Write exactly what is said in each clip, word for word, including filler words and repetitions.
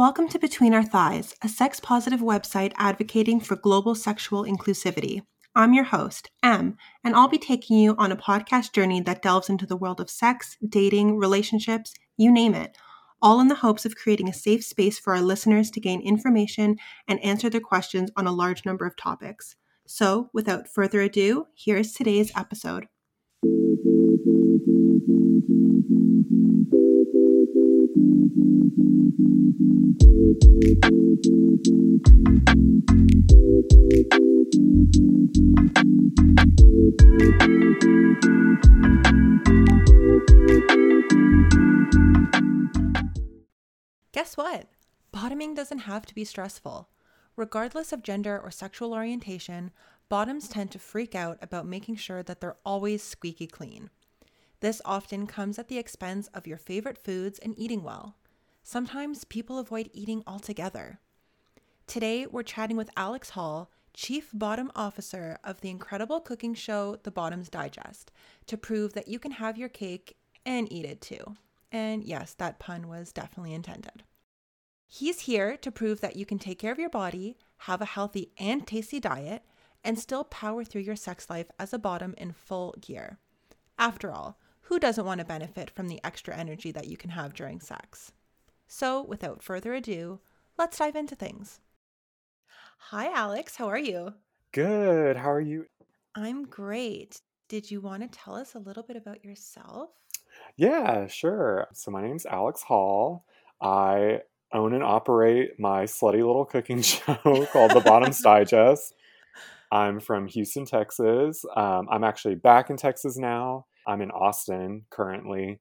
Welcome to Between Our Thighs, a sex-positive website advocating for global sexual inclusivity. I'm your host, Em, and I'll be taking you on a podcast journey that delves into the world of sex, dating, relationships, you name it, all in the hopes of creating a safe space for our listeners to gain information and answer their questions on a large number of topics. So, without further ado, here is today's episode. Guess what? Bottoming doesn't have to be stressful. Regardless of gender or sexual orientation, bottoms tend to freak out about making sure that they're always squeaky clean. This often comes at the expense of your favorite foods and eating well. Sometimes people avoid eating altogether. Today, we're chatting with Alex Hall, Chief Bottom Officer of the incredible cooking show The Bottoms Digest, to prove that you can have your cake and eat it too. And yes, that pun was definitely intended. He's here to prove that you can take care of your body, have a healthy and tasty diet, and still power through your sex life as a bottom in full gear. After all, who doesn't want to benefit from the extra energy that you can have during sex? So, without further ado, let's dive into things. Hi, Alex. How are you? Good. How are you? I'm great. Did you want to tell us a little bit about yourself? Yeah, sure. So, my name's Alex Hall. I own and operate my slutty little cooking show called The Bottoms Digest. I'm from Houston, Texas. Um, I'm actually back in Texas now. I'm in Austin currently.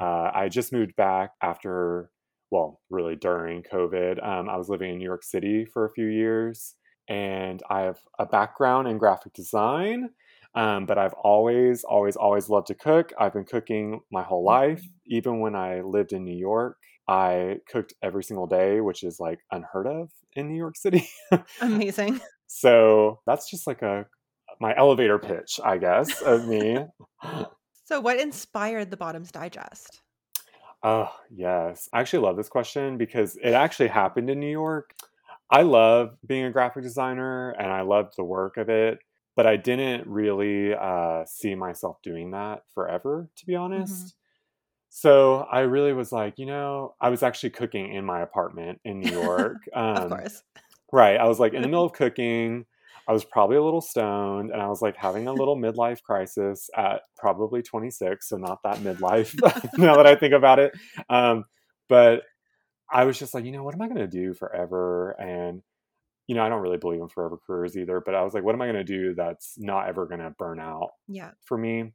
Uh, I just moved back after, well, really during COVID. Um, I was living in New York City for a few years, and I have a background in graphic design, um, but I've always, always, always loved to cook. I've been cooking my whole life. Even when I lived in New York, I cooked every single day, which is like unheard of in New York City. Amazing. So that's just like a my elevator pitch, I guess, of me. So what inspired The Bottoms Digest? Oh, yes. I actually love this question because it actually happened in New York. I love being a graphic designer and I loved the work of it, but I didn't really uh, see myself doing that forever, to be honest. Mm-hmm. So I really was like, you know, I was actually cooking in my apartment in New York. Um, of course. Right. I was like in the middle of cooking. I was probably a little stoned and I was like having a little midlife crisis at probably twenty-six. So not that midlife now that I think about it. Um, but I was just like, you know, what am I going to do forever? And, you know, I don't really believe in forever careers either, but I was like, what am I going to do that's not ever going to burn out yeah. for me?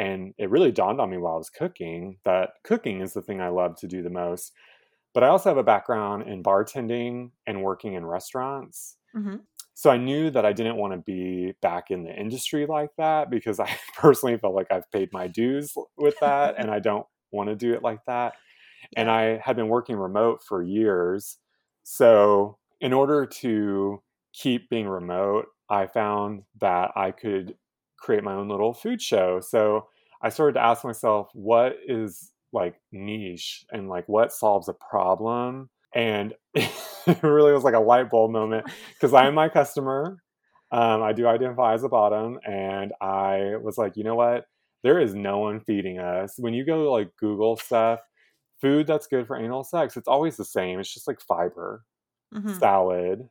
And it really dawned on me while I was cooking that cooking is the thing I love to do the most. But I also have a background in bartending and working in restaurants. Mm-hmm. So I knew that I didn't want to be back in the industry like that because I personally felt like I've paid my dues with that and I don't want to do it like that. Yeah. And I had been working remote for years. So in order to keep being remote, I found that I could create my own little food show. So I started to ask myself, what is like niche and like what solves a problem? And it really was like a light bulb moment because I am my customer. Um, I do identify as a bottom. And I was like, you know what? There is no one feeding us. When you go like Google stuff, food that's good for anal sex, it's always the same. It's just like fiber, mm-hmm. salad,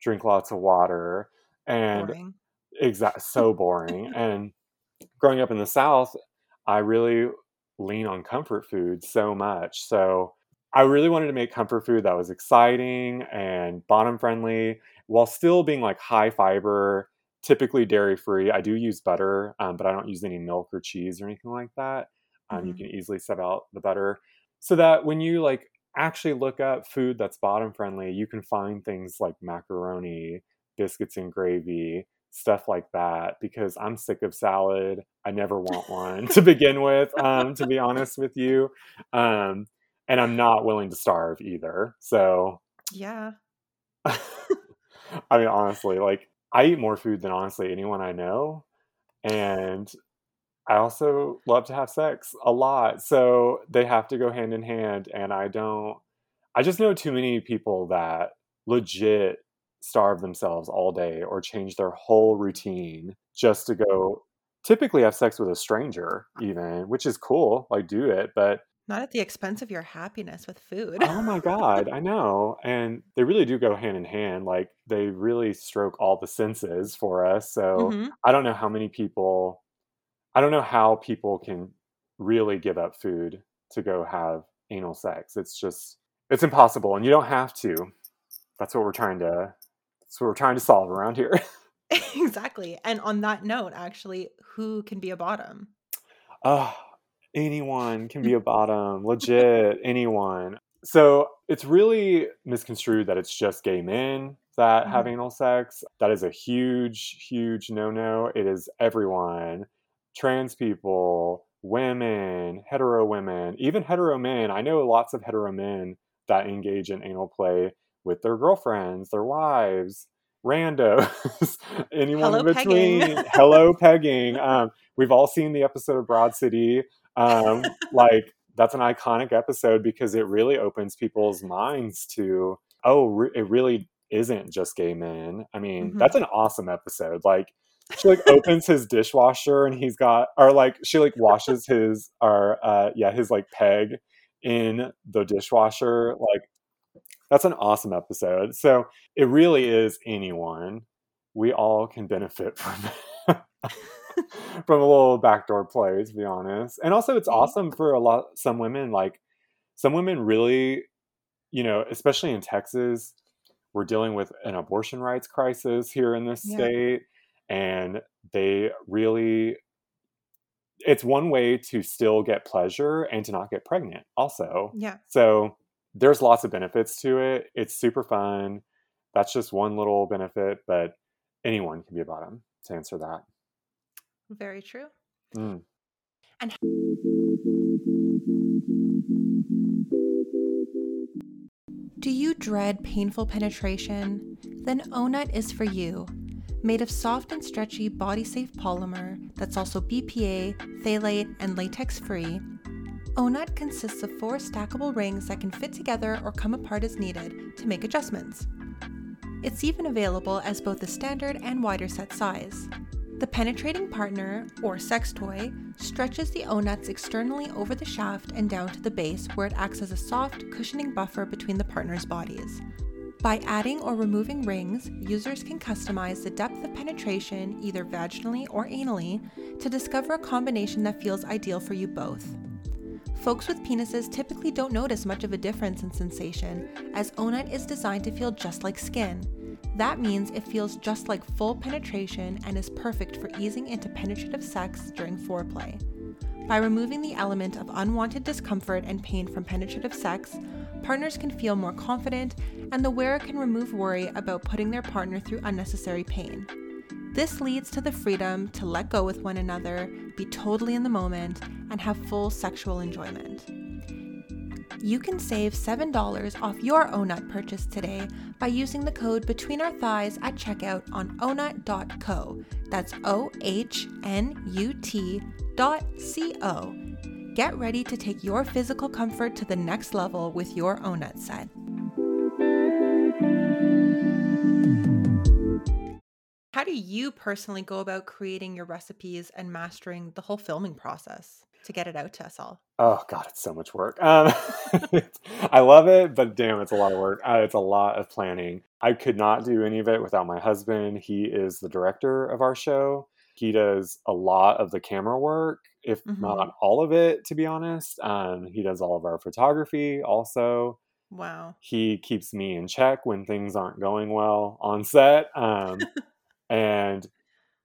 drink lots of water. And exactly so boring. And growing up in the South, I really lean on comfort food so much. So I really wanted to make comfort food that was exciting and bottom friendly while still being like high fiber, typically dairy free. I do use butter, um, but I don't use any milk or cheese or anything like that. Um, mm-hmm. You can easily sub out the butter so that when you like actually look up food that's bottom friendly, you can find things like macaroni, biscuits and gravy, stuff like that, because I'm sick of salad. I never want one to begin with, um, to be honest with you. Um, And I'm not willing to starve either. So, yeah. I mean, honestly, like I eat more food than honestly anyone I know. And I also love to have sex a lot. So they have to go hand in hand. And I don't, I just know too many people that legit starve themselves all day or change their whole routine just to go typically have sex with a stranger even, which is cool. Like, do it, but not at the expense of your happiness with food. Oh my God, I know. And they really do go hand in hand. Like, they really stroke all the senses for us. So mm-hmm. I don't know how many people, I don't know how people can really give up food to go have anal sex. It's just, it's impossible. And you don't have to. That's what we're trying to, that's what we're trying to solve around here. Exactly. And on that note, actually, who can be a bottom? Oh. Anyone can be a bottom, legit, anyone. So it's really misconstrued that it's just gay men that mm-hmm. have anal sex. That is a huge, huge no-no. It is everyone, trans people, women, hetero women, even hetero men. I know lots of hetero men that engage in anal play with their girlfriends, their wives, randos, anyone hello in between. Pegging. Hello pegging. Um, we've all seen the episode of Broad City. um, like that's an iconic episode because it really opens people's minds to, oh, re- it really isn't just gay men. I mean, mm-hmm. that's an awesome episode. Like, she like opens his dishwasher and he's got, or like she like washes his, or uh, yeah, his like peg in the dishwasher. Like, that's an awesome episode. So it really is anyone. We all can benefit from it. From a little backdoor play, to be honest. And also it's awesome for a lot, some women, like some women really, you know, especially in Texas, we're dealing with an abortion rights crisis here in this yeah. state. And they really, it's one way to still get pleasure and to not get pregnant also. Yeah. So there's lots of benefits to it. It's super fun. That's just one little benefit, but anyone can be a bottom to answer that. Very true. Mm. And do you dread painful penetration? Then O-Nut is for you. Made of soft and stretchy body-safe polymer that's also B P A, phthalate, and latex-free, O-Nut consists of four stackable rings that can fit together or come apart as needed to make adjustments. It's even available as both a standard and wider set size. The penetrating partner, or sex toy, stretches the O-nuts externally over the shaft and down to the base where it acts as a soft, cushioning buffer between the partner's bodies. By adding or removing rings, users can customize the depth of penetration, either vaginally or anally, to discover a combination that feels ideal for you both. Folks with penises typically don't notice much of a difference in sensation, as O-nut is designed to feel just like skin. That means it feels just like full penetration and is perfect for easing into penetrative sex during foreplay. By removing the element of unwanted discomfort and pain from penetrative sex, partners can feel more confident and the wearer can remove worry about putting their partner through unnecessary pain. This leads to the freedom to let go with one another, be totally in the moment, and have full sexual enjoyment. You can save seven dollars off your O-Nut purchase today by using the code Between Our Thighs at checkout on o nut dot co. That's O H N U T dot C O. Get ready to take your physical comfort to the next level with your O-Nut set. How do you personally go about creating your recipes and mastering the whole filming process to get it out to us all? Oh God, it's so much work. Um, I love it, but damn, it's a lot of work. Uh, it's a lot of planning. I could not do any of it without my husband. He is the director of our show. He does a lot of the camera work, if mm-hmm. not all of it, to be honest. Um, he does all of our photography also. Wow. He keeps me in check when things aren't going well on set. Um, and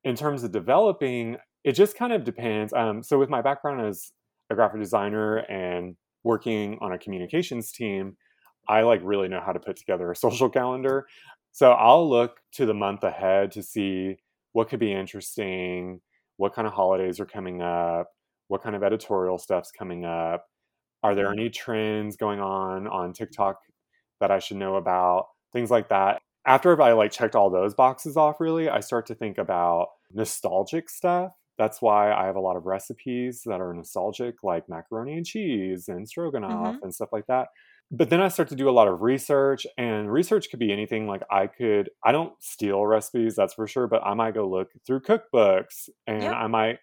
in terms of developing, it just kind of depends. Um, so with my background as a graphic designer and working on a communications team, I like really know how to put together a social calendar. So I'll look to the month ahead to see what could be interesting, what kind of holidays are coming up, what kind of editorial stuff's coming up. Are there any trends going on on TikTok that I should know about? Things like that. After I like checked all those boxes off, really, I start to think about nostalgic stuff. That's why I have a lot of recipes that are nostalgic, like macaroni and cheese and stroganoff mm-hmm. and stuff like that. But then I start to do a lot of research, and research could be anything. Like I could, I don't steal recipes, that's for sure, but I might go look through cookbooks, and yep. I might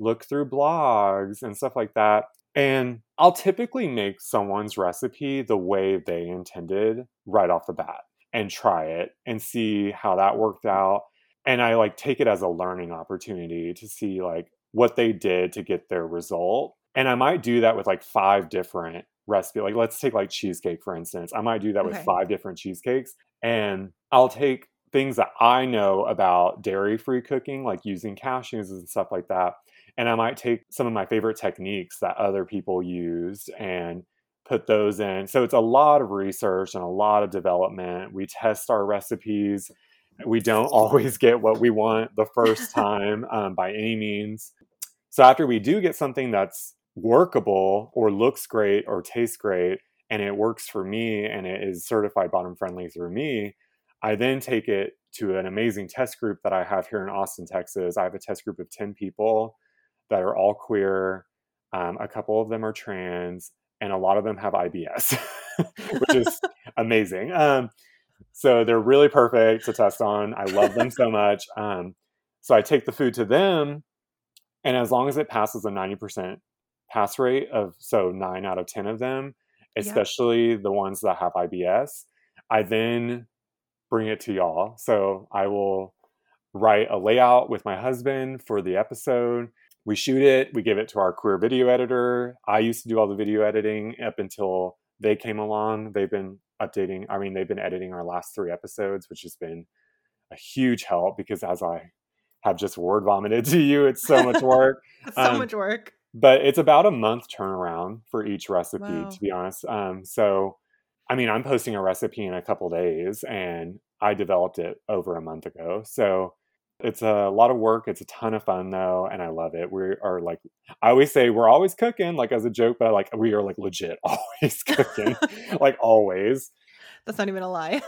look through blogs and stuff like that. And I'll typically make someone's recipe the way they intended right off the bat and try it and see how that worked out. And I like take it as a learning opportunity to see like what they did to get their result. And I might do that with like five different recipe. Like let's take like cheesecake, for instance. I might do that okay. with five different cheesecakes, and I'll take things that I know about dairy-free cooking, like using cashews and stuff like that. And I might take some of my favorite techniques that other people used and put those in. So it's a lot of research and a lot of development. We test our recipes. We don't always get what we want the first time um, by any means. So after we do get something that's workable or looks great or tastes great, and it works for me and it is certified bottom friendly through me, I then take it to an amazing test group that I have here in Austin, Texas. I have a test group of ten people that are all queer. Um, a couple of them are trans, and a lot of them have I B S, which is amazing. Um, so they're really perfect to test on. I love them so much. Um, so I take the food to them, and as long as it passes a ninety percent pass rate of, so nine out of ten of them, especially yeah. the ones that have I B S, I then bring it to y'all. So I will write a layout with my husband for the episode. We shoot it, we give it to our queer video editor. I used to do all the video editing up until they came along. They've been updating, I mean, they've been editing our last three episodes, which has been a huge help because as I have just word vomited to you, it's so much work. It's so um, much work. But it's about a month turnaround for each recipe, wow. to be honest. Um, so I mean, I'm posting a recipe in a couple days, and I developed it over a month ago. So it's a lot of work. It's a ton of fun, though, and I love it. We are like, I always say we're always cooking, like as a joke, but like we are like legit always cooking, like always. That's not even a lie.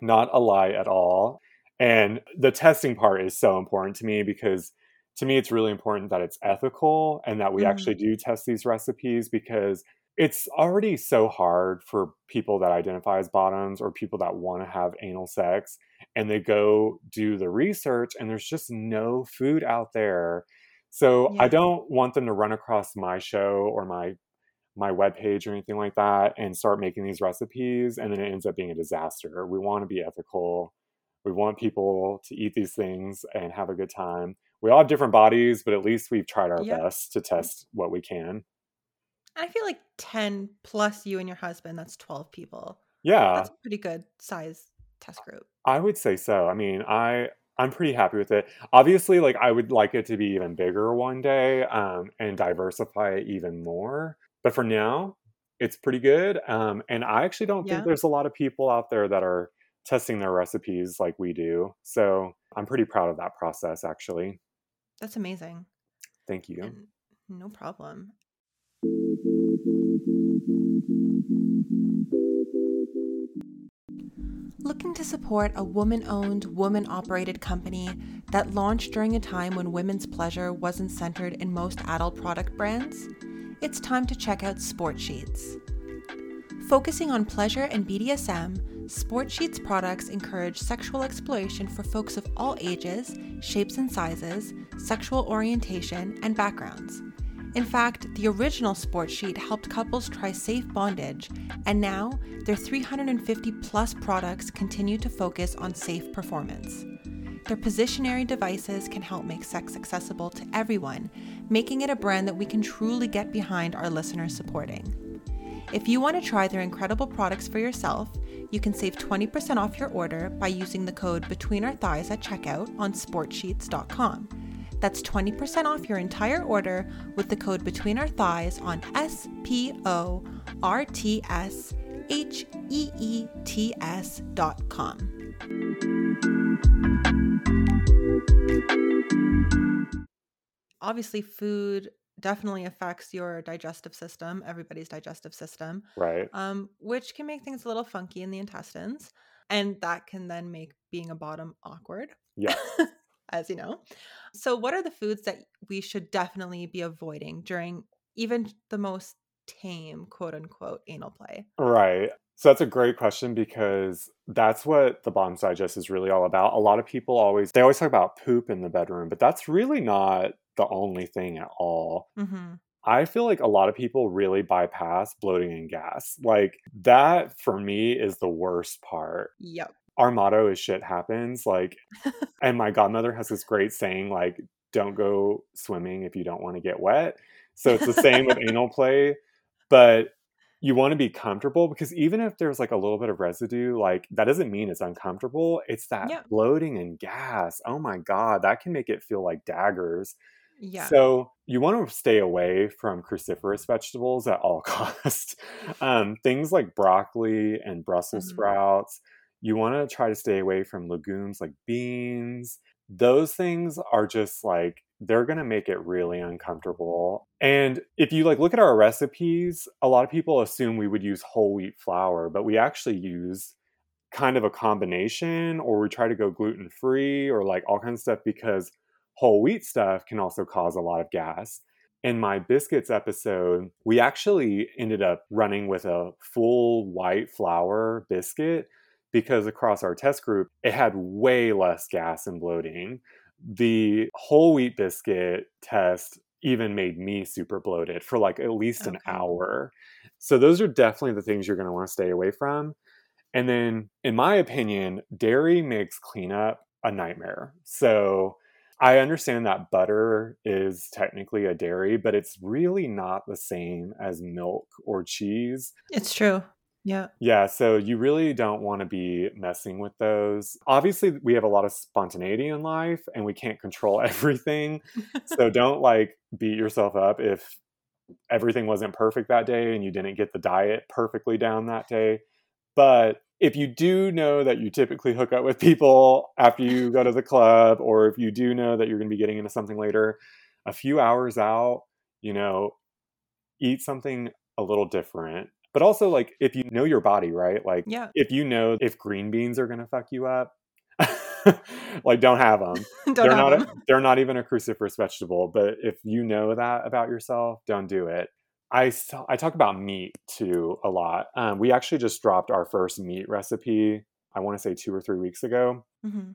Not a lie at all. And the testing part is so important to me because to me, it's really important that it's ethical and that we mm. actually do test these recipes because it's already so hard for people that identify as bottoms or people that want to have anal sex, and they go do the research and there's just no food out there. So yeah. I don't want them to run across my show or my my webpage or anything like that and start making these recipes and then it ends up being a disaster. We want to be ethical. We want people to eat these things and have a good time. We all have different bodies, but at least we've tried our yep. best to test what we can. I feel like ten plus you and your husband, that's twelve people. Yeah. That's a pretty good size test group. I would say so. I mean, I, I'm pretty happy with it. Obviously, like I would like it to be even bigger one day um, and diversify it even more. But for now, it's pretty good. Um, and I actually don't yeah. think there's a lot of people out there that are testing their recipes like we do. So I'm pretty proud of that process, actually. That's amazing. Thank you. And no problem. Looking to support a woman-owned, woman-operated company that launched during a time when women's pleasure wasn't centered in most adult product brands? It's time to check out Sportsheets. Focusing on pleasure and B D S M, Sportsheets products encourage sexual exploration for folks of all ages, shapes and sizes, sexual orientation, and backgrounds. In fact, the original Sportsheet helped couples try safe bondage, and now their three hundred fifty plus products continue to focus on safe performance. Their positionary devices can help make sex accessible to everyone, making it a brand that we can truly get behind our listeners supporting. If you want to try their incredible products for yourself, you can save twenty percent off your order by using the code Between Our Thighs at checkout on sportsheets dot com. That's twenty percent off your entire order with the code Between Our Thighs on S-P-O-R-T-S-H-E-E-T-S dot com. Obviously, food definitely affects your digestive system, everybody's digestive system. Right. Um, which can make things a little funky in the intestines. And that can then make being a bottom awkward. Yeah. As you know. So what are the foods that we should definitely be avoiding during even the most tame, quote unquote, anal play? Right. So that's a great question, because that's what The Bottoms Digest is really all about. A lot of people always, they always talk about poop in the bedroom, but that's really not the only thing at all. Mm-hmm. I feel like a lot of people really bypass bloating and gas. Like, that for me is the worst part. Yep. Our motto is shit happens. Like, and my godmother has this great saying, like, don't go swimming if you don't want to get wet. So it's the same with anal play, but you want to be comfortable, because even if there's like a little bit of residue, like, that doesn't mean it's uncomfortable. It's that yeah. bloating and gas. Oh my God, that can make it feel like daggers. Yeah. So you want to stay away from cruciferous vegetables at all costs. um, things like broccoli and Brussels mm-hmm. sprouts. You want to try to stay away from legumes like beans. Those things are just like, they're going to make it really uncomfortable. And if you like look at our recipes, a lot of people assume we would use whole wheat flour, but we actually use kind of a combination, or we try to go gluten-free or like all kinds of stuff, because whole wheat stuff can also cause a lot of gas. In my biscuits episode, we actually ended up running with a full white flour biscuit, because across our test group, it had way less gas and bloating. The whole wheat biscuit test even made me super bloated for like at least okay. an hour. So those are definitely the things you're going to want to stay away from. And then, in my opinion, dairy makes cleanup a nightmare. So I understand that butter is technically a dairy, but it's really not the same as milk or cheese. It's true. Yeah. Yeah. So you really don't want to be messing with those. Obviously, we have a lot of spontaneity in life and we can't control everything. So don't like beat yourself up if everything wasn't perfect that day and you didn't get the diet perfectly down that day. But if you do know that you typically hook up with people after you go to the club, or if you do know that you're going to be getting into something later, a few hours out, you know, eat something a little different. But also, like, if you know your body, right? Like, yeah. if you know if green beans are going to fuck you up, like, don't have them. don't they're have not them. A, they're not even a cruciferous vegetable. But if you know that about yourself, don't do it. I, I talk about meat, too, a lot. Um, we actually just dropped our first meat recipe, I want to say two or three weeks ago. Mm-hmm.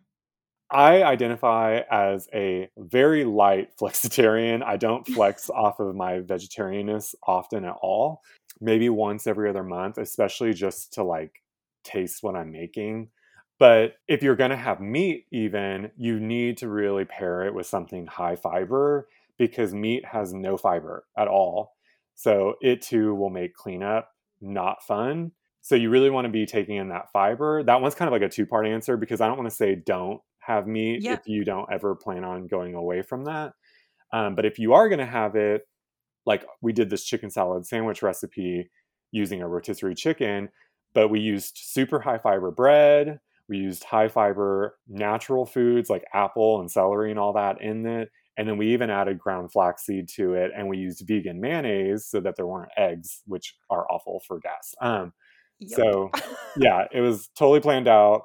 I identify as a very light flexitarian. I don't flex off of my vegetarianness often at all. Maybe once every other month, especially just to like taste what I'm making. But if you're going to have meat even, you need to really pair it with something high fiber, because meat has no fiber at all. So it too will make cleanup not fun. So you really want to be taking in that fiber. That one's kind of like a two-part answer, because I don't want to say don't have meat yeah. if you don't ever plan on going away from that. Um, but if you are going to have it, like, we did this chicken salad sandwich recipe using a rotisserie chicken, but we used super high fiber bread. We used high fiber natural foods like apple and celery and all that in it. And then we even added ground flaxseed to it. And we used vegan mayonnaise so that there weren't eggs, which are awful for gas. Um, yep. So yeah, it was totally planned out.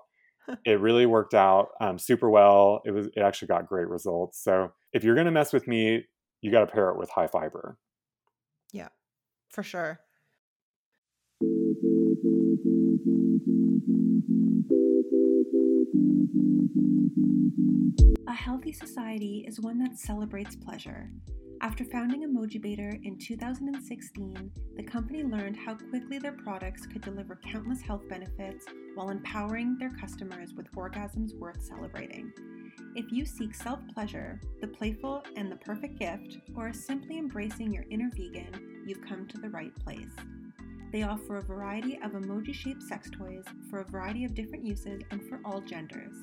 It really worked out um, super well. It was, it actually got great results. So if you're going to mess with meat, you got to pair it with high fiber. Yeah, for sure. A healthy society is one that celebrates pleasure. After founding Emojibator in two thousand sixteen, the company learned how quickly their products could deliver countless health benefits while empowering their customers with orgasms worth celebrating. If you seek self-pleasure, the playful and the perfect gift, or simply embracing your inner vegan, you've come to the right place. They offer a variety of emoji-shaped sex toys for a variety of different uses and for all genders.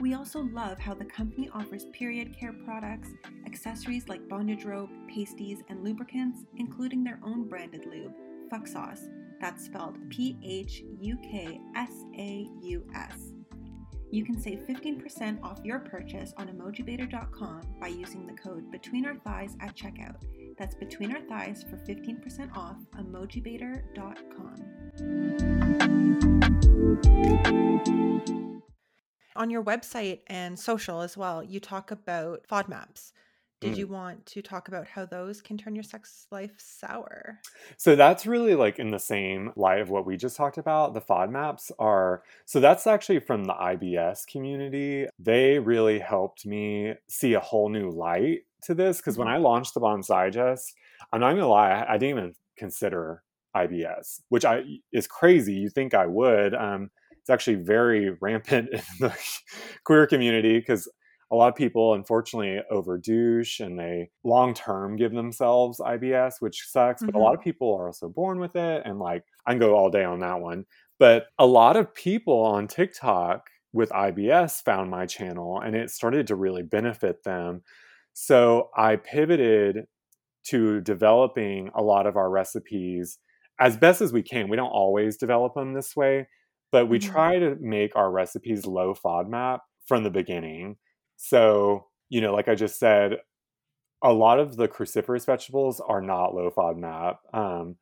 We also love how the company offers period care products, accessories like bondage rope, pasties, and lubricants, including their own branded lube, Fuck Sauce, that's spelled P H U K S A U S. You can save fifteen percent off your purchase on Emojibator dot com by using the code Between Our Thighs at checkout. That's Between Our Thighs for fifteen percent off Emojibator dot com. On your website and social as well, you talk about FODMAPs. Did mm. you want to talk about how those can turn your sex life sour? So that's really like in the same light of what we just talked about. The FODMAPs are, so that's actually from the I B S community. They really helped me see a whole new light to this. Because when I launched the Bottoms Digest, I'm not going to lie, I didn't even consider I B S, which I is crazy. You think I would. Um, it's actually very rampant in the queer community because a lot of people, unfortunately, overdouche and they long-term give themselves I B S, which sucks. Mm-hmm. But a lot of people are also born with it. And like, I can go all day on that one. But a lot of people on TikTok with I B S found my channel and it started to really benefit them. So I pivoted to developing a lot of our recipes as best as we can. We don't always develop them this way, but we mm-hmm. try to make our recipes low FODMAP from the beginning. So, you know, like I just said, a lot of the cruciferous vegetables are not low FODMAP. Um,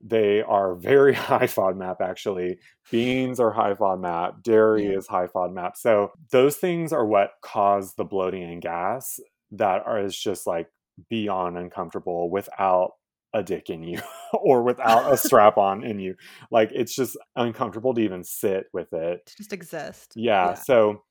they are very high FODMAP, actually. Beans are high FODMAP. Dairy yeah. is high FODMAP. So those things are what cause the bloating and gas that are, is just like beyond uncomfortable without a dick in you or without a strap on in you. Like, it's just uncomfortable to even sit with it. To just exist. Yeah, yeah. So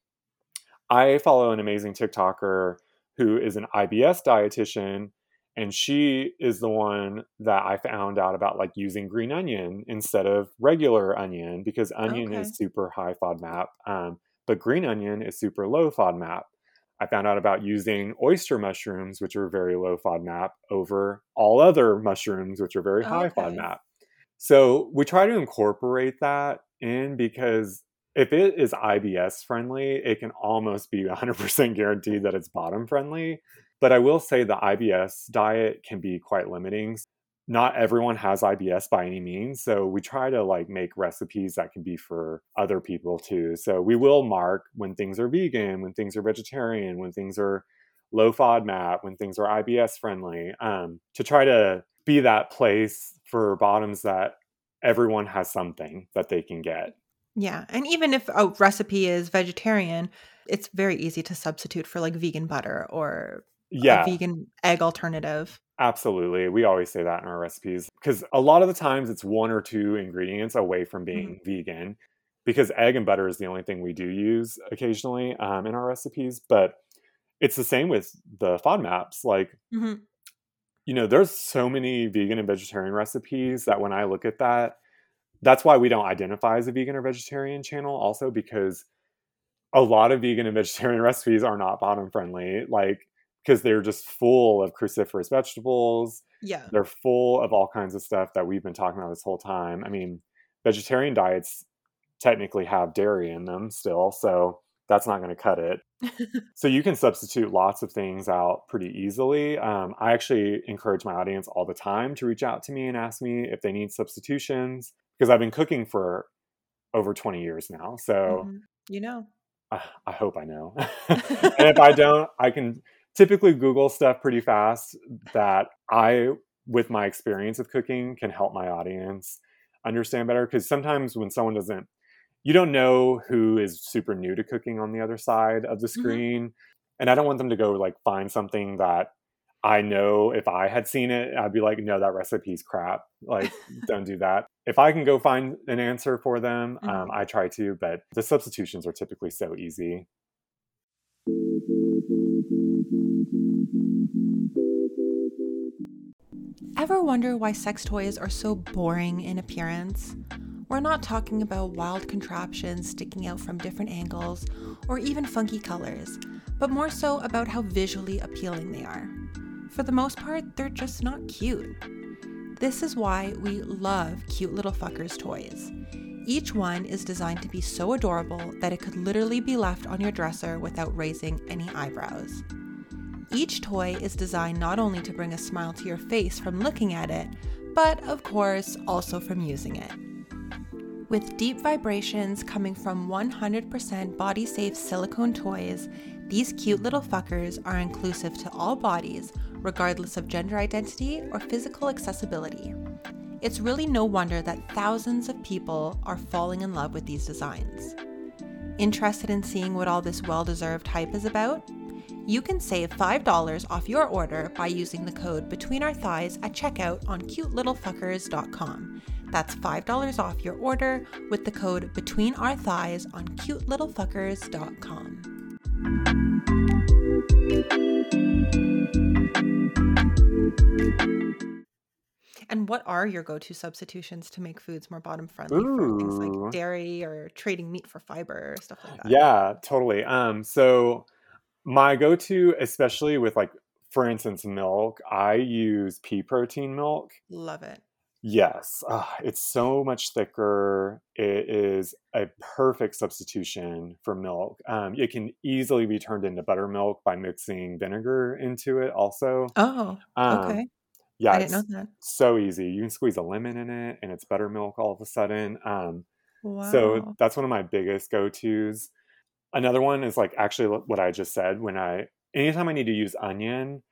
I follow an amazing TikToker who is an I B S dietitian, and she is the one that I found out about like using green onion instead of regular onion, because onion okay. is super high FODMAP, um, but green onion is super low FODMAP. I found out about using oyster mushrooms, which are very low FODMAP, over all other mushrooms, which are very high okay. FODMAP. So we try to incorporate that in, because if it is I B S friendly, it can almost be one hundred percent guaranteed that it's bottom friendly. But I will say the I B S diet can be quite limiting. Not everyone has I B S by any means. So we try to like make recipes that can be for other people too. So we will mark when things are vegan, when things are vegetarian, when things are low FODMAP, when things are I B S friendly, um, to try to be that place for bottoms that everyone has something that they can get. Yeah. And even if a recipe is vegetarian, it's very easy to substitute for like vegan butter or yeah. a vegan egg alternative. Absolutely. We always say that in our recipes, because a lot of the times it's one or two ingredients away from being mm-hmm. vegan, because egg and butter is the only thing we do use occasionally um, in our recipes. But it's the same with the FODMAPs. Like, mm-hmm. you know, there's so many vegan and vegetarian recipes that when I look at that, that's why we don't identify as a vegan or vegetarian channel also, because a lot of vegan and vegetarian recipes are not bottom friendly, like, because they're just full of cruciferous vegetables. Yeah. They're full of all kinds of stuff that we've been talking about this whole time. I mean, vegetarian diets technically have dairy in them still, so that's not going to cut it. So you can substitute lots of things out pretty easily. Um, I actually encourage my audience all the time to reach out to me and ask me if they need substitutions, because I've been cooking for over twenty years now. So, mm-hmm. you know, I, I hope I know. And if I don't, I can typically Google stuff pretty fast that I, with my experience of cooking, can help my audience understand better. Because sometimes when someone doesn't, you don't know who is super new to cooking on the other side of the screen. Mm-hmm. And I don't want them to go like find something that I know if I had seen it, I'd be like, no, that recipe's crap. Like, don't do that. If I can go find an answer for them, mm-hmm. um, I try to, but the substitutions are typically so easy. Ever wonder why sex toys are so boring in appearance? We're not talking about wild contraptions sticking out from different angles or even funky colors, but more so about how visually appealing they are. For the most part, they're just not cute. This is why we love Cute Little Fuckers toys. Each one is designed to be so adorable that it could literally be left on your dresser without raising any eyebrows. Each toy is designed not only to bring a smile to your face from looking at it, but of course also from using it. With deep vibrations coming from one hundred percent body-safe silicone toys, these cute little fuckers are inclusive to all bodies, regardless of gender identity or physical accessibility. It's really no wonder that thousands of people are falling in love with these designs. Interested in seeing what all this well-deserved hype is about? You can save five dollars off your order by using the code BetweenOurThighs at checkout on cute little fuckers dot com. That's five dollars off your order with the code BetweenOurThighs on cute little fuckers dot com. And what are your go-to substitutions to make foods more bottom-friendly for things like dairy or trading meat for fiber or stuff like that? Yeah, totally. Um, so my go-to, especially with like, for instance, milk, I use pea protein milk. Love it. Yes. Uh, it's so much thicker. It is a perfect substitution for milk. Um, it can easily be turned into buttermilk by mixing vinegar into it also. Oh, um, okay. Yeah, I didn't know that. So easy. You can squeeze a lemon in it and it's buttermilk all of a sudden. Um, wow. So that's one of my biggest go-tos. Another one is like actually what I just said. When I, anytime I need to use onion,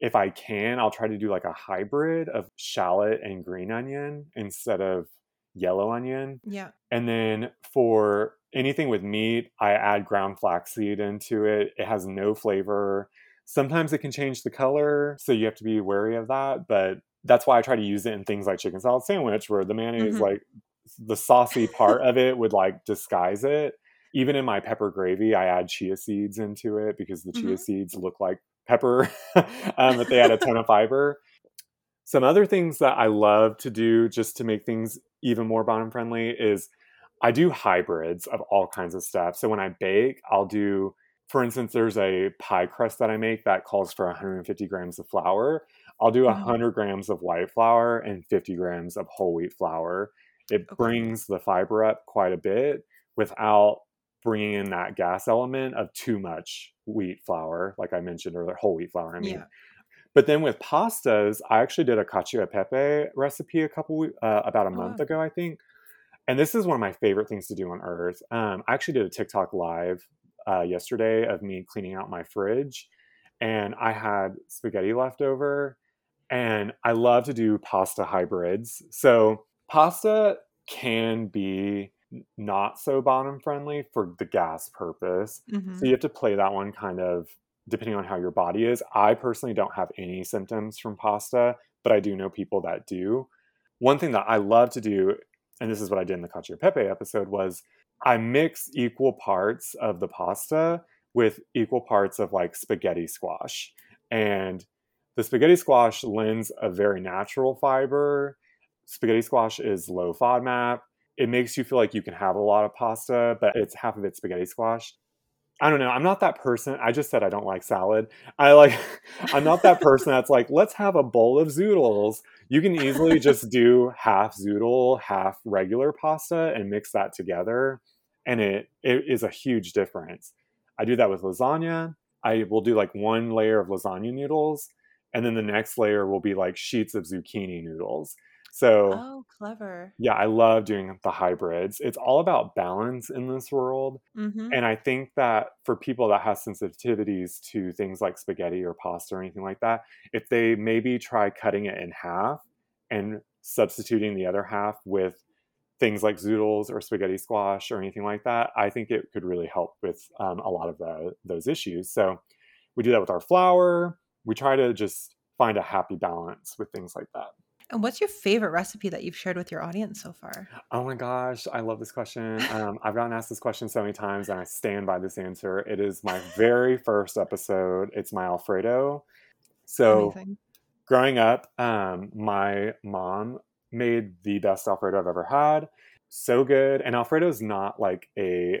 if I can, I'll try to do like a hybrid of shallot and green onion instead of yellow onion. Yeah. And then for anything with meat, I add ground flaxseed into it. It has no flavor. Sometimes it can change the color, so you have to be wary of that. But that's why I try to use it in things like chicken salad sandwich, where the mayonnaise, mm-hmm. like the saucy part of it would like disguise it. Even in my pepper gravy, I add chia seeds into it because the mm-hmm. chia seeds look like pepper, um, but they add a ton of fiber. Some other things that I love to do just to make things even more bottom friendly is I do hybrids of all kinds of stuff. So when I bake, I'll do, for instance, there's a pie crust that I make that calls for one hundred fifty grams of flour. I'll do mm-hmm. one hundred grams of white flour and fifty grams of whole wheat flour. It okay. brings the fiber up quite a bit without bringing in that gas element of too much wheat flour, like I mentioned earlier, whole wheat flour, I mean. Yeah. But then with pastas, I actually did a cacio e pepe recipe a couple, uh, about a month oh. ago, I think. And this is one of my favorite things to do on earth. Um, I actually did a TikTok live uh, yesterday of me cleaning out my fridge, and I had spaghetti left over, and I love to do pasta hybrids. So pasta can be not so bottom friendly for the gas purpose. Mm-hmm. So you have to play that one kind of depending on how your body is. I personally don't have any symptoms from pasta, but I do know people that do. One thing that I love to do, and this is what I did in the cacio e pepe episode, was I mix equal parts of the pasta with equal parts of like spaghetti squash. And the spaghetti squash lends a very natural fiber. Spaghetti squash is low FODMAP. It makes you feel like you can have a lot of pasta, but it's half of it's spaghetti squash. I don't know. I'm not that person. I just said I don't like salad. I like, I'm not that person that's like, let's have a bowl of zoodles. You can easily just do half zoodle, half regular pasta and mix that together. And it, it is a huge difference. I do that with lasagna. I will do like one layer of lasagna noodles. And then the next layer will be like sheets of zucchini noodles. So, oh, clever. Yeah, I love doing the hybrids. It's all about balance in this world. Mm-hmm. And I think that for people that have sensitivities to things like spaghetti or pasta or anything like that, if they maybe try cutting it in half and substituting the other half with things like zoodles or spaghetti squash or anything like that, I think it could really help with um, a lot of the, those issues. So we do that with our flour. We try to just find a happy balance with things like that. And what's your favorite recipe that you've shared with your audience so far? Oh my gosh, I love this question. Um, I've gotten asked this question so many times and I stand by this answer. It is my very first episode. It's my Alfredo. So amazing. Growing up, um, my mom made the best Alfredo I've ever had. So good. And Alfredo's not like a,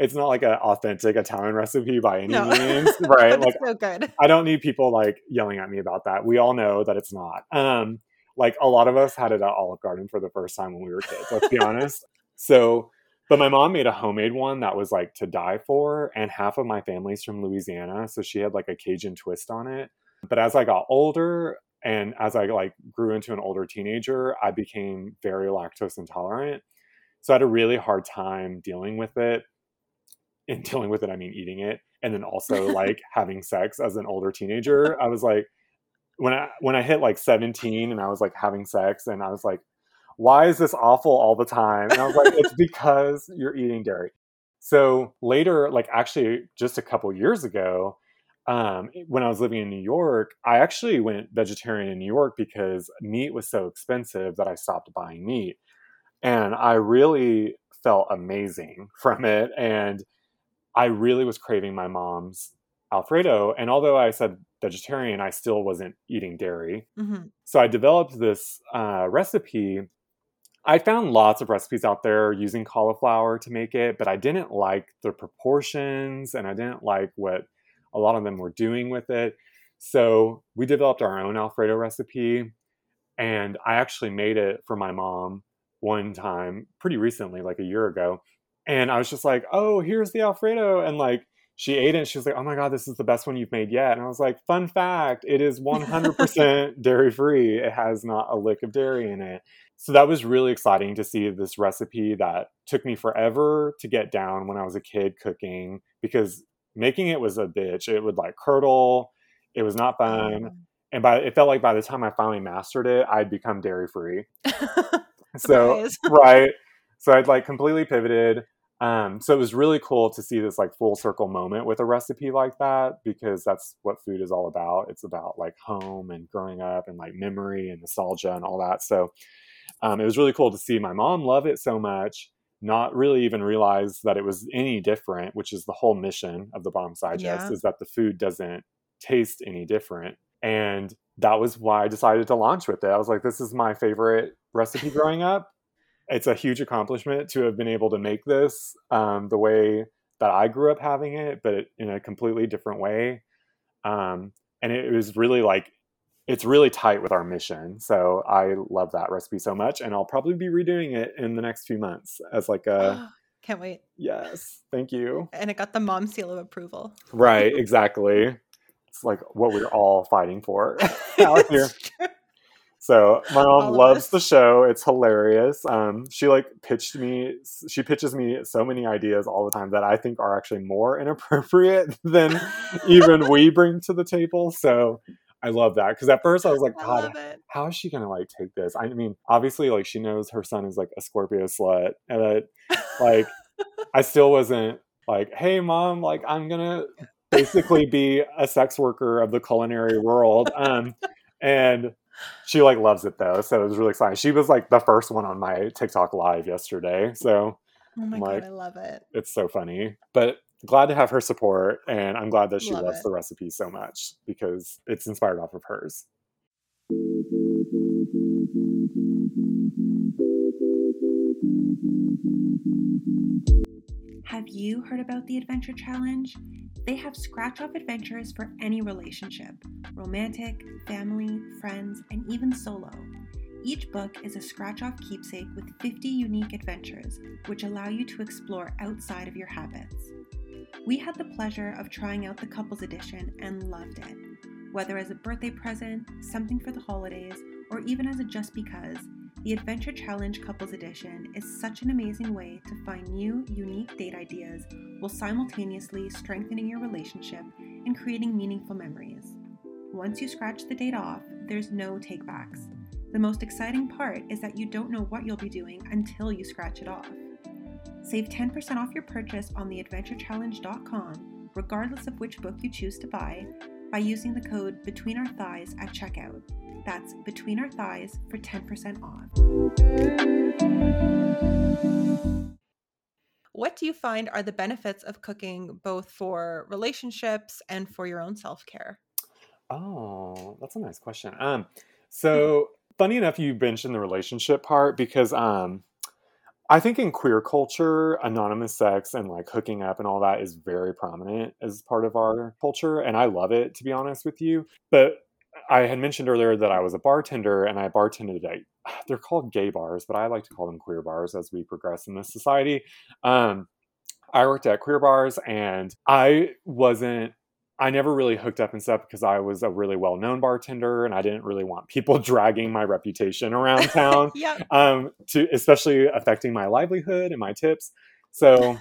it's not like an authentic Italian recipe by any no. means, right? Like, so good. I don't need people like yelling at me about that. We all know that it's not. Um, Like a lot of us had it at Olive Garden for the first time when we were kids, let's be honest. So, but my mom made a homemade one that was like to die for. And half of my family's from Louisiana. So she had like a Cajun twist on it. But as I got older and as I like grew into an older teenager, I became very lactose intolerant. So I had a really hard time dealing with it. And dealing with it, I mean eating it. And then also like having sex as an older teenager. I was like, When I when I hit like seventeen and I was like having sex and I was like, why is this awful all the time? And I was like, it's because you're eating dairy. So later, like actually just a couple years ago, um, when I was living in New York, I actually went vegetarian in New York because meat was so expensive that I stopped buying meat. And I really felt amazing from it. And I really was craving my mom's Alfredo. And although I said vegetarian, I still wasn't eating dairy. Mm-hmm. So I developed this uh, recipe. I found lots of recipes out there using cauliflower to make it, but I didn't like the proportions and I didn't like what a lot of them were doing with it. So we developed our own Alfredo recipe, and I actually made it for my mom one time pretty recently, like a year ago. And I was just like, oh, here's the Alfredo. And like, she ate it and she was like, oh my God, this is the best one you've made yet. And I was like, fun fact, it is one hundred percent dairy free. It has not a lick of dairy in it. So that was really exciting to see this recipe that took me forever to get down when I was a kid cooking, because making it was a bitch. It would like curdle. It was not fun. And by it felt like by the time I finally mastered it, I'd become dairy free. So, right. So I'd like completely pivoted. Um, so it was really cool to see this like full circle moment with a recipe like that, because that's what food is all about. It's about like home and growing up and like memory and nostalgia and all that. So um, it was really cool to see my mom love it so much, not really even realize that it was any different, which is the whole mission of the Bottoms Digest, yeah. is that the food doesn't taste any different. And that was why I decided to launch with it. I was like, this is my favorite recipe growing up. It's a huge accomplishment to have been able to make this um, the way that I grew up having it, but in a completely different way. Um, and it was really like, it's really tight with our mission. So I love that recipe so much. And I'll probably be redoing it in the next few months as like a... Can't wait. Yes. Thank you. And it got the mom seal of approval. Right. Exactly. It's like what we're all fighting for out here. True. So my mom loves the show. It's hilarious. Um, she like pitched me, she pitches me so many ideas all the time that I think are actually more inappropriate than even we bring to the table. So I love that. Cause at first I was like, God, how is she going to like take this? I mean, obviously like she knows her son is like a Scorpio slut, and that like, I still wasn't like, hey mom, like I'm going to basically be a sex worker of the culinary world. Um, and she like loves it though, so it was really exciting. She was like the first one on my TikTok live yesterday, so oh my I'm, like, god, I love it. It's so funny, but glad to have her support, and I'm glad that she love loves it. The recipe so much because it's inspired off of hers. Have you heard about the Adventure Challenge? They have scratch-off adventures for any relationship, romantic, family, friends, and even solo. Each book is a scratch-off keepsake with fifty unique adventures, which allow you to explore outside of your habits. We had the pleasure of trying out the Couples Edition and loved it. Whether as a birthday present, something for the holidays, or even as a just because, the Adventure Challenge Couples Edition is such an amazing way to find new, unique date ideas while simultaneously strengthening your relationship and creating meaningful memories. Once you scratch the date off, there's no takebacks. The most exciting part is that you don't know what you'll be doing until you scratch it off. Save ten percent off your purchase on the adventure challenge dot com, regardless of which book you choose to buy, by using the code Between Our Thighs at checkout. That's Between Our Thighs for ten percent off. What do you find are the benefits of cooking both for relationships and for your own self-care? Oh, that's a nice question. Um, so funny enough, you mentioned the relationship part because um, I think in queer culture, anonymous sex and like hooking up and all that is very prominent as part of our culture. And I love it, to be honest with you. But I had mentioned earlier that I was a bartender, and I bartended at, they're called gay bars, but I like to call them queer bars as we progress in this society. Um, I worked at queer bars, and I wasn't, I never really hooked up and stuff because I was a really well-known bartender, and I didn't really want people dragging my reputation around town, yep. um, to especially affecting my livelihood and my tips. So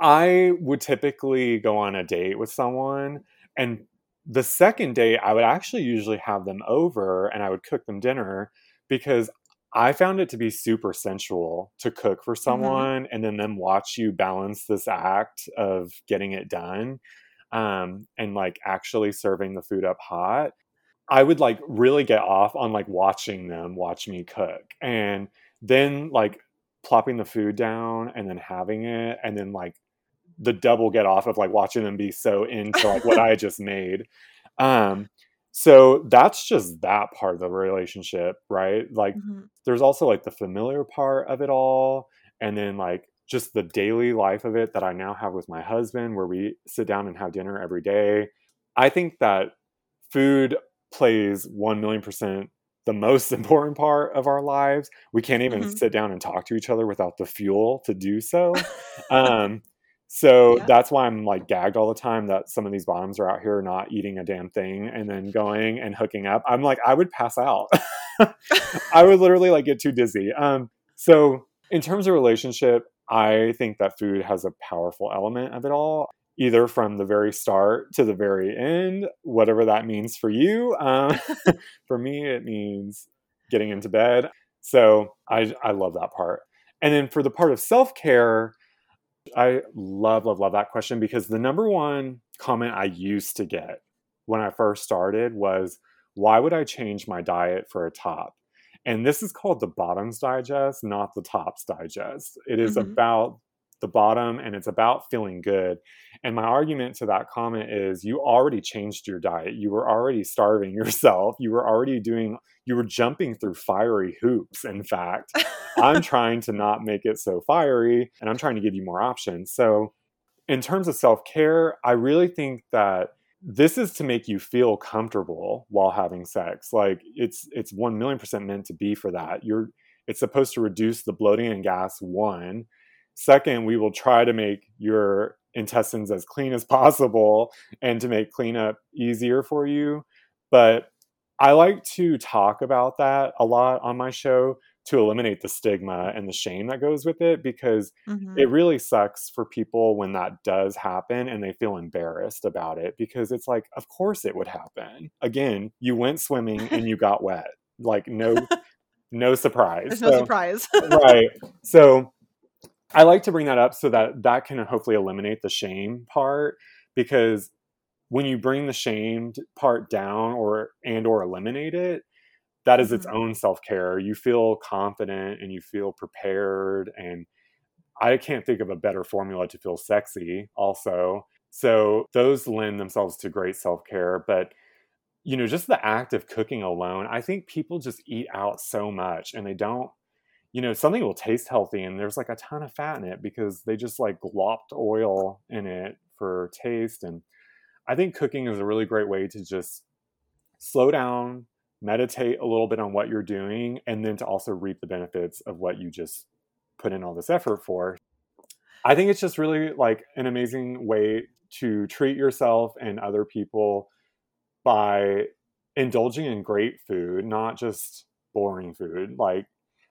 I would typically go on a date with someone, and the second day, I would actually usually have them over and I would cook them dinner because I found it to be super sensual to cook for someone mm-hmm. and then them watch you balance this act of getting it done. um, and like actually serving the food up hot, I would like really get off on like watching them watch me cook, and then like plopping the food down and then having it, and then like the double get off of like watching them be so into like what I just made. Um, so that's just that part of the relationship, right? Like mm-hmm. there's also like the familiar part of it all. And then like just the daily life of it that I now have with my husband, where we sit down and have dinner every day. I think that food plays one million percent the most important part of our lives. We can't even mm-hmm. sit down and talk to each other without the fuel to do so. um, so yeah. That's why I'm like gagged all the time that some of these bottoms are out here not eating a damn thing and then going and hooking up. I'm like, I would pass out. I would literally like get too dizzy. Um, so in terms of relationship, I think that food has a powerful element of it all, either from the very start to the very end, whatever that means for you. Um, for me, it means getting into bed. So I, I love that part. And then for the part of self-care, I love, love, love that question, because the number one comment I used to get when I first started was, why would I change my diet for a top? And this is called The Bottoms Digest, not The Tops Digest. It is mm-hmm. about the bottom, and it's about feeling good. And my argument to that comment is, you already changed your diet. You were already starving yourself. You were already doing, you were jumping through fiery hoops. In fact, I'm trying to not make it so fiery, and I'm trying to give you more options. So in terms of self-care, I really think that this is to make you feel comfortable while having sex. Like it's it's one million percent meant to be for that. You're it's supposed to reduce the bloating and gas. One, second, we will try to make your intestines as clean as possible and to make cleanup easier for you. But I like to talk about that a lot on my show to eliminate the stigma and the shame that goes with it, because mm-hmm. it really sucks for people when that does happen and they feel embarrassed about it, because it's like, of course it would happen. Again, you went swimming and you got wet. Like no, no surprise. There's no so, surprise. Right. So I like to bring that up so that that can hopefully eliminate the shame part, because when you bring the shamed part down or, and, or eliminate it, that is its own self-care. You feel confident and you feel prepared. And I can't think of a better formula to feel sexy also. So those lend themselves to great self-care. But, you know, just the act of cooking alone, I think people just eat out so much and they don't, you know, something will taste healthy and there's like a ton of fat in it because they just like glopped oil in it for taste. And I think cooking is a really great way to just slow down, meditate a little bit on what you're doing, and then to also reap the benefits of what you just put in all this effort for. I think it's just really like an amazing way to treat yourself and other people by indulging in great food, not just boring food. Like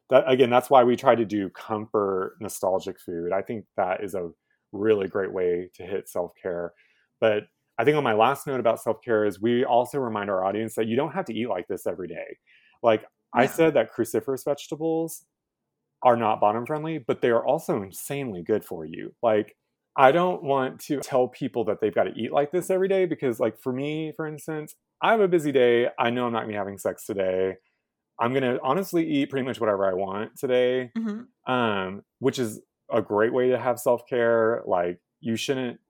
that, again, that's why we try to do comfort, nostalgic food. I think that is a really great way to hit self-care. But I think on my last note about self-care is we also remind our audience that you don't have to eat like this every day. Like yeah. I said that cruciferous vegetables are not bottom friendly, but they are also insanely good for you. Like I don't want to tell people that they've got to eat like this every day, because like for me, for instance, I have a busy day. I know I'm not going to be having sex today. I'm going to honestly eat pretty much whatever I want today, mm-hmm. um, which is a great way to have self-care. Like you shouldn't,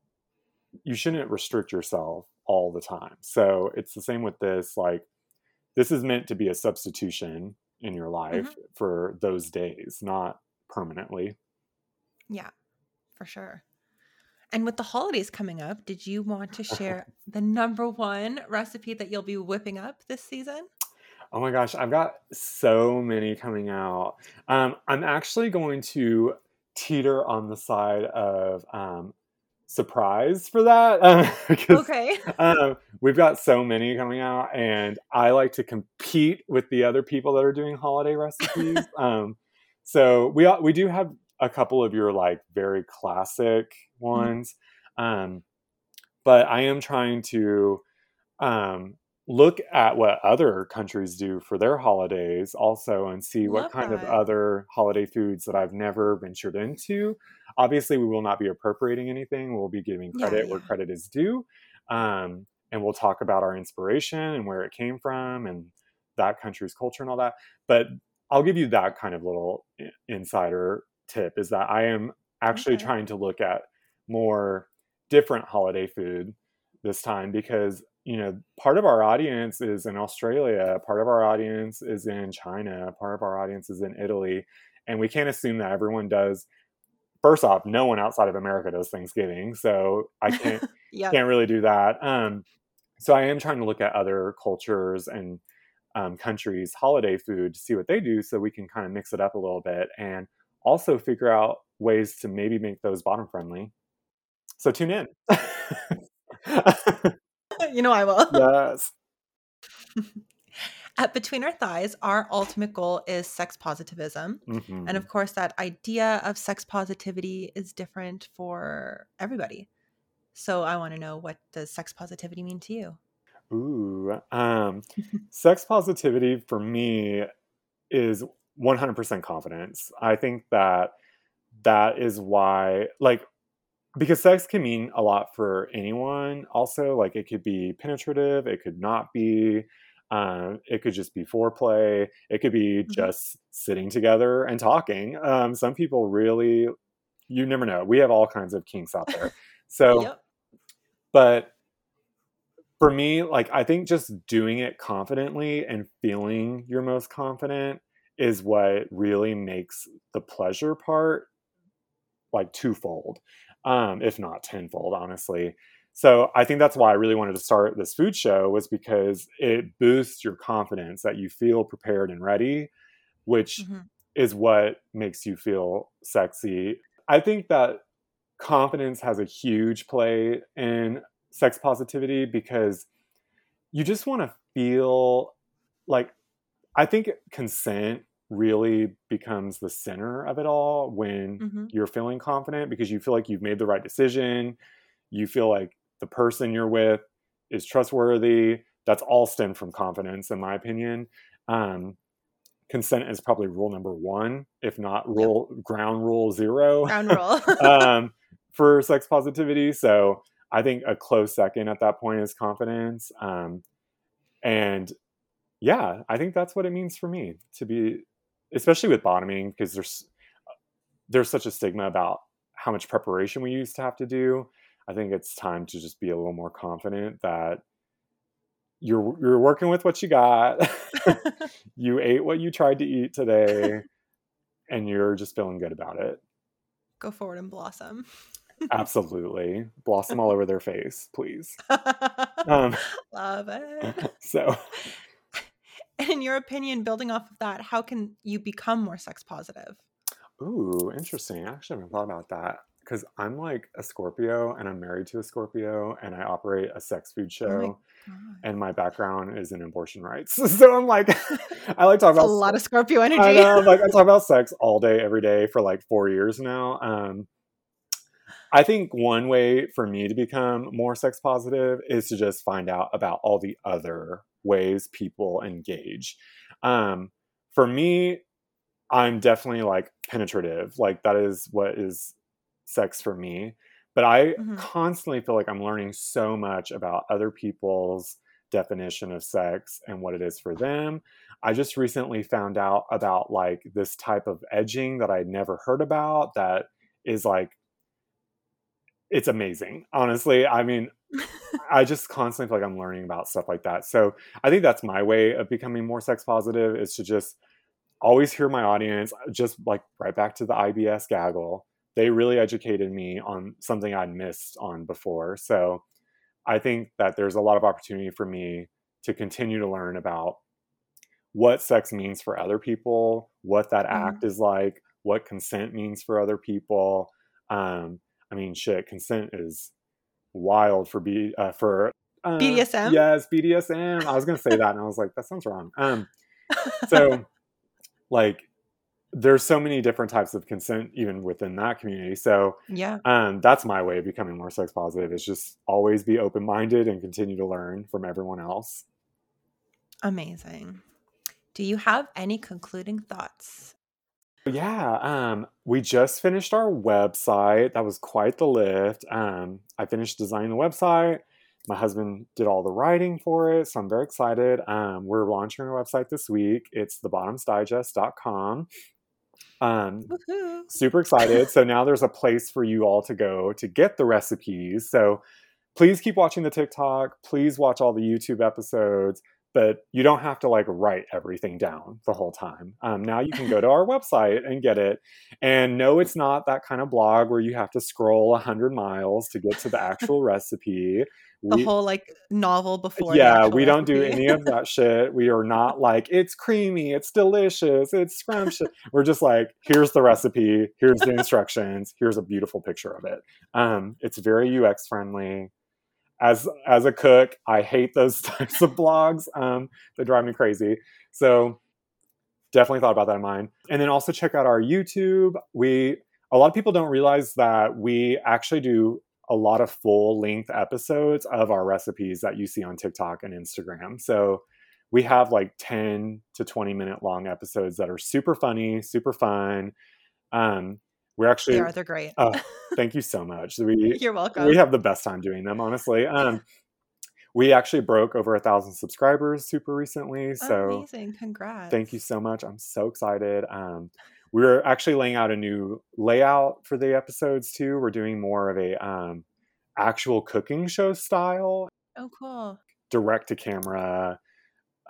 you shouldn't restrict yourself all the time. So it's the same with this. Like this is meant to be a substitution in your life mm-hmm. for those days, not permanently. Yeah, for sure. And with the holidays coming up, did you want to share the number one recipe that you'll be whipping up this season? Oh my gosh, I've got so many coming out. Um, I'm actually going to teeter on the side of, um, surprise for that. Um, okay. um, we've got so many coming out, and I like to compete with the other people that are doing holiday recipes. um, so we we do have a couple of your like very classic ones, mm-hmm. um, but I am trying to um, look at what other countries do for their holidays also, and see what Love kind that. of other holiday foods that I've never ventured into Obviously, we will not be appropriating anything. We'll be giving credit yeah, yeah. where credit is due. Um, and we'll talk about our inspiration and where it came from and that country's culture and all that. But I'll give you that kind of little insider tip, is that I am actually okay. trying to look at more different holiday food this time, because, you know, part of our audience is in Australia, part of our audience is in China, part of our audience is in Italy. And we can't assume that everyone does. First off, no one outside of America does Thanksgiving. So I can't, yeah. can't really do that. Um, so I am trying to look at other cultures and um, countries' holiday food to see what they do, so we can kind of mix it up a little bit and also figure out ways to maybe make those bottom friendly. So tune in. You know I will. Yes. At Between Our Thighs, our ultimate goal is sex positivism. Mm-hmm. And of course, that idea of sex positivity is different for everybody. So I want to know, what does sex positivity mean to you? Ooh, um, sex positivity for me is one hundred percent confidence. I think that that is why, like, because sex can mean a lot for anyone. Also, like, it could be penetrative. It could not be. Um, it could just be foreplay. It could be mm-hmm. just sitting together and talking. Um, some people really, you never know. We have all kinds of kinks out there. So, yep. But for me, like, I think just doing it confidently and feeling your most confident is what really makes the pleasure part like twofold, um, if not tenfold, honestly. So I think that's why I really wanted to start this food show, was because it boosts your confidence that you feel prepared and ready, which mm-hmm. is what makes you feel sexy. I think that confidence has a huge play in sex positivity, because you just want to feel like, I think consent really becomes the center of it all when mm-hmm. you're feeling confident, because you feel like you've made the right decision. You feel like the person you're with is trustworthy. That's all stemmed from confidence, in my opinion. Um, consent is probably rule number one, if not rule yep. ground rule zero. Ground rule. um, for sex positivity. So I think a close second at that point is confidence. Um, and yeah, I think that's what it means for me to be, especially with bottoming, because there's there's such a stigma about how much preparation we used to have to do. I think it's time to just be a little more confident that you're you're working with what you got. You ate what you tried to eat today, and you're just feeling good about it. Go forward and blossom. Absolutely. Blossom all over their face, please. Um, Love it. So, in your opinion, building off of that, how can you become more sex positive? Ooh, interesting. I actually haven't thought about that. Because I'm like a Scorpio, and I'm married to a Scorpio, and I operate a sex food show, oh my and my background is in abortion rights. So I'm like, I like talk about a lot of Scorpio energy. I know, like I talk about sex all day, every day for like four years now. Um, I think one way for me to become more sex positive is to just find out about all the other ways people engage. Um, for me, I'm definitely like penetrative. Like that is what is sex for me, but I mm-hmm. constantly feel like I'm learning so much about other people's definition of sex and what it is for them. I just recently found out about like this type of edging that I'd never heard about, that is like, it's amazing. Honestly, I mean, I just constantly feel like I'm learning about stuff like that. So I think that's my way of becoming more sex positive, is to just always hear my audience, just like right back to the I B S gaggle. They really educated me on something I'd missed on before. So I think that there's a lot of opportunity for me to continue to learn about what sex means for other people, what that mm-hmm. act is like, what consent means for other people. Um, I mean, shit, consent is wild for B uh, for uh, B D S M. Yes, B D S M. I was going to say that, and I was like, that sounds wrong. Um, so like, there's so many different types of consent even within that community. So yeah, um, that's my way of becoming more sex positive, is just always be open-minded and continue to learn from everyone else. Amazing. Do you have any concluding thoughts? Yeah, um, we just finished our website. That was quite the lift. Um, I finished designing the website. My husband did all the writing for it, so I'm very excited. Um, we're launching our website this week. It's the bottoms digest dot com. Um, super excited. So now there's a place for you all to go to get the recipes. So please keep watching the TikTok. Please watch all the YouTube episodes. But you don't have to like write everything down the whole time. Um, now you can go to our website and get it. And no, it's not that kind of blog where you have to scroll one hundred miles to get to the actual recipe. The we, whole like novel before. Yeah, we don't recipe. do any of that shit. We are not like, it's creamy, it's delicious, it's scrumptious. We're just like, here's the recipe, here's the instructions, here's a beautiful picture of it. Um, it's very U X friendly. As as a cook, I hate those types of blogs. Um, they drive me crazy. So definitely thought about that in mind. And then also check out our YouTube. We a lot of people don't realize that we actually do a lot of full-length episodes of our recipes that you see on TikTok and Instagram. So we have like ten to twenty minute long episodes that are super funny, super fun. Um, We're actually, yeah, they're great. Oh, thank you so much. We, You're welcome. We have the best time doing them, honestly. Um, we actually broke over a thousand subscribers super recently. So amazing. Congrats. Thank you so much. I'm so excited. Um, we're actually laying out a new layout for the episodes too. We're doing more of a um, actual cooking show style. Oh, cool. Direct to camera.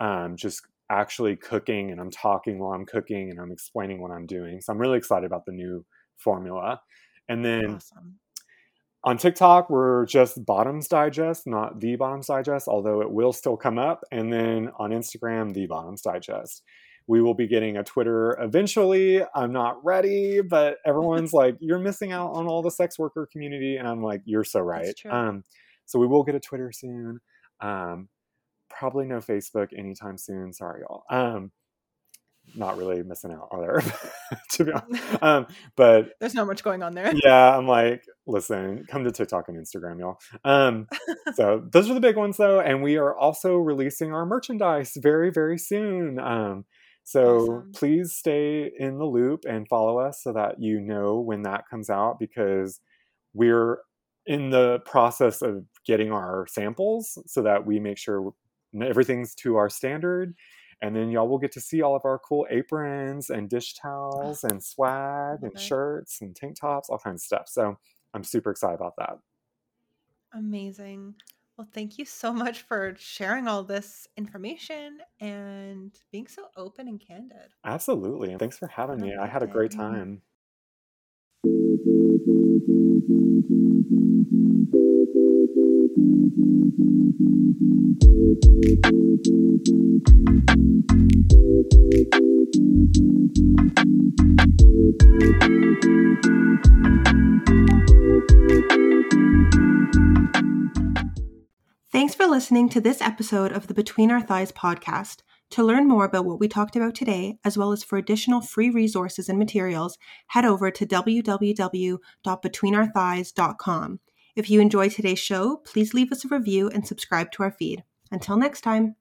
Um, just actually cooking, and I'm talking while I'm cooking and I'm explaining what I'm doing. So I'm really excited about the new formula. And then awesome. On TikTok, we're just Bottoms Digest, not The Bottoms Digest, although it will still come up. And then on Instagram, The Bottoms Digest. We will be getting a Twitter eventually. I'm not ready, but everyone's like, you're missing out on all the sex worker community. And I'm like, you're so right. Um, so we will get a Twitter soon. Um, probably no Facebook anytime soon. Sorry, y'all. Um, not really missing out on there, to be honest. Um, but there's not much going on there. Yeah, I'm like, listen, come to TikTok and Instagram, y'all. Um, so those are the big ones, though. And we are also releasing our merchandise very, very soon. Um, so awesome. Please stay in the loop and follow us so that you know when that comes out, because we're in the process of getting our samples so that we make sure everything's to our standard. And then y'all will get to see all of our cool aprons and dish towels and swag and shirts and tank tops, all kinds of stuff. So I'm super excited about that. Amazing. Well, thank you so much for sharing all this information and being so open and candid. Absolutely. And thanks for having me. I had a great time. Thanks for listening to this episode of the Between Our Thighs podcast. To learn more about what we talked about today, as well as for additional free resources and materials, head over to w w w dot between our thighs dot com. If you enjoyed today's show, please leave us a review and subscribe to our feed. Until next time.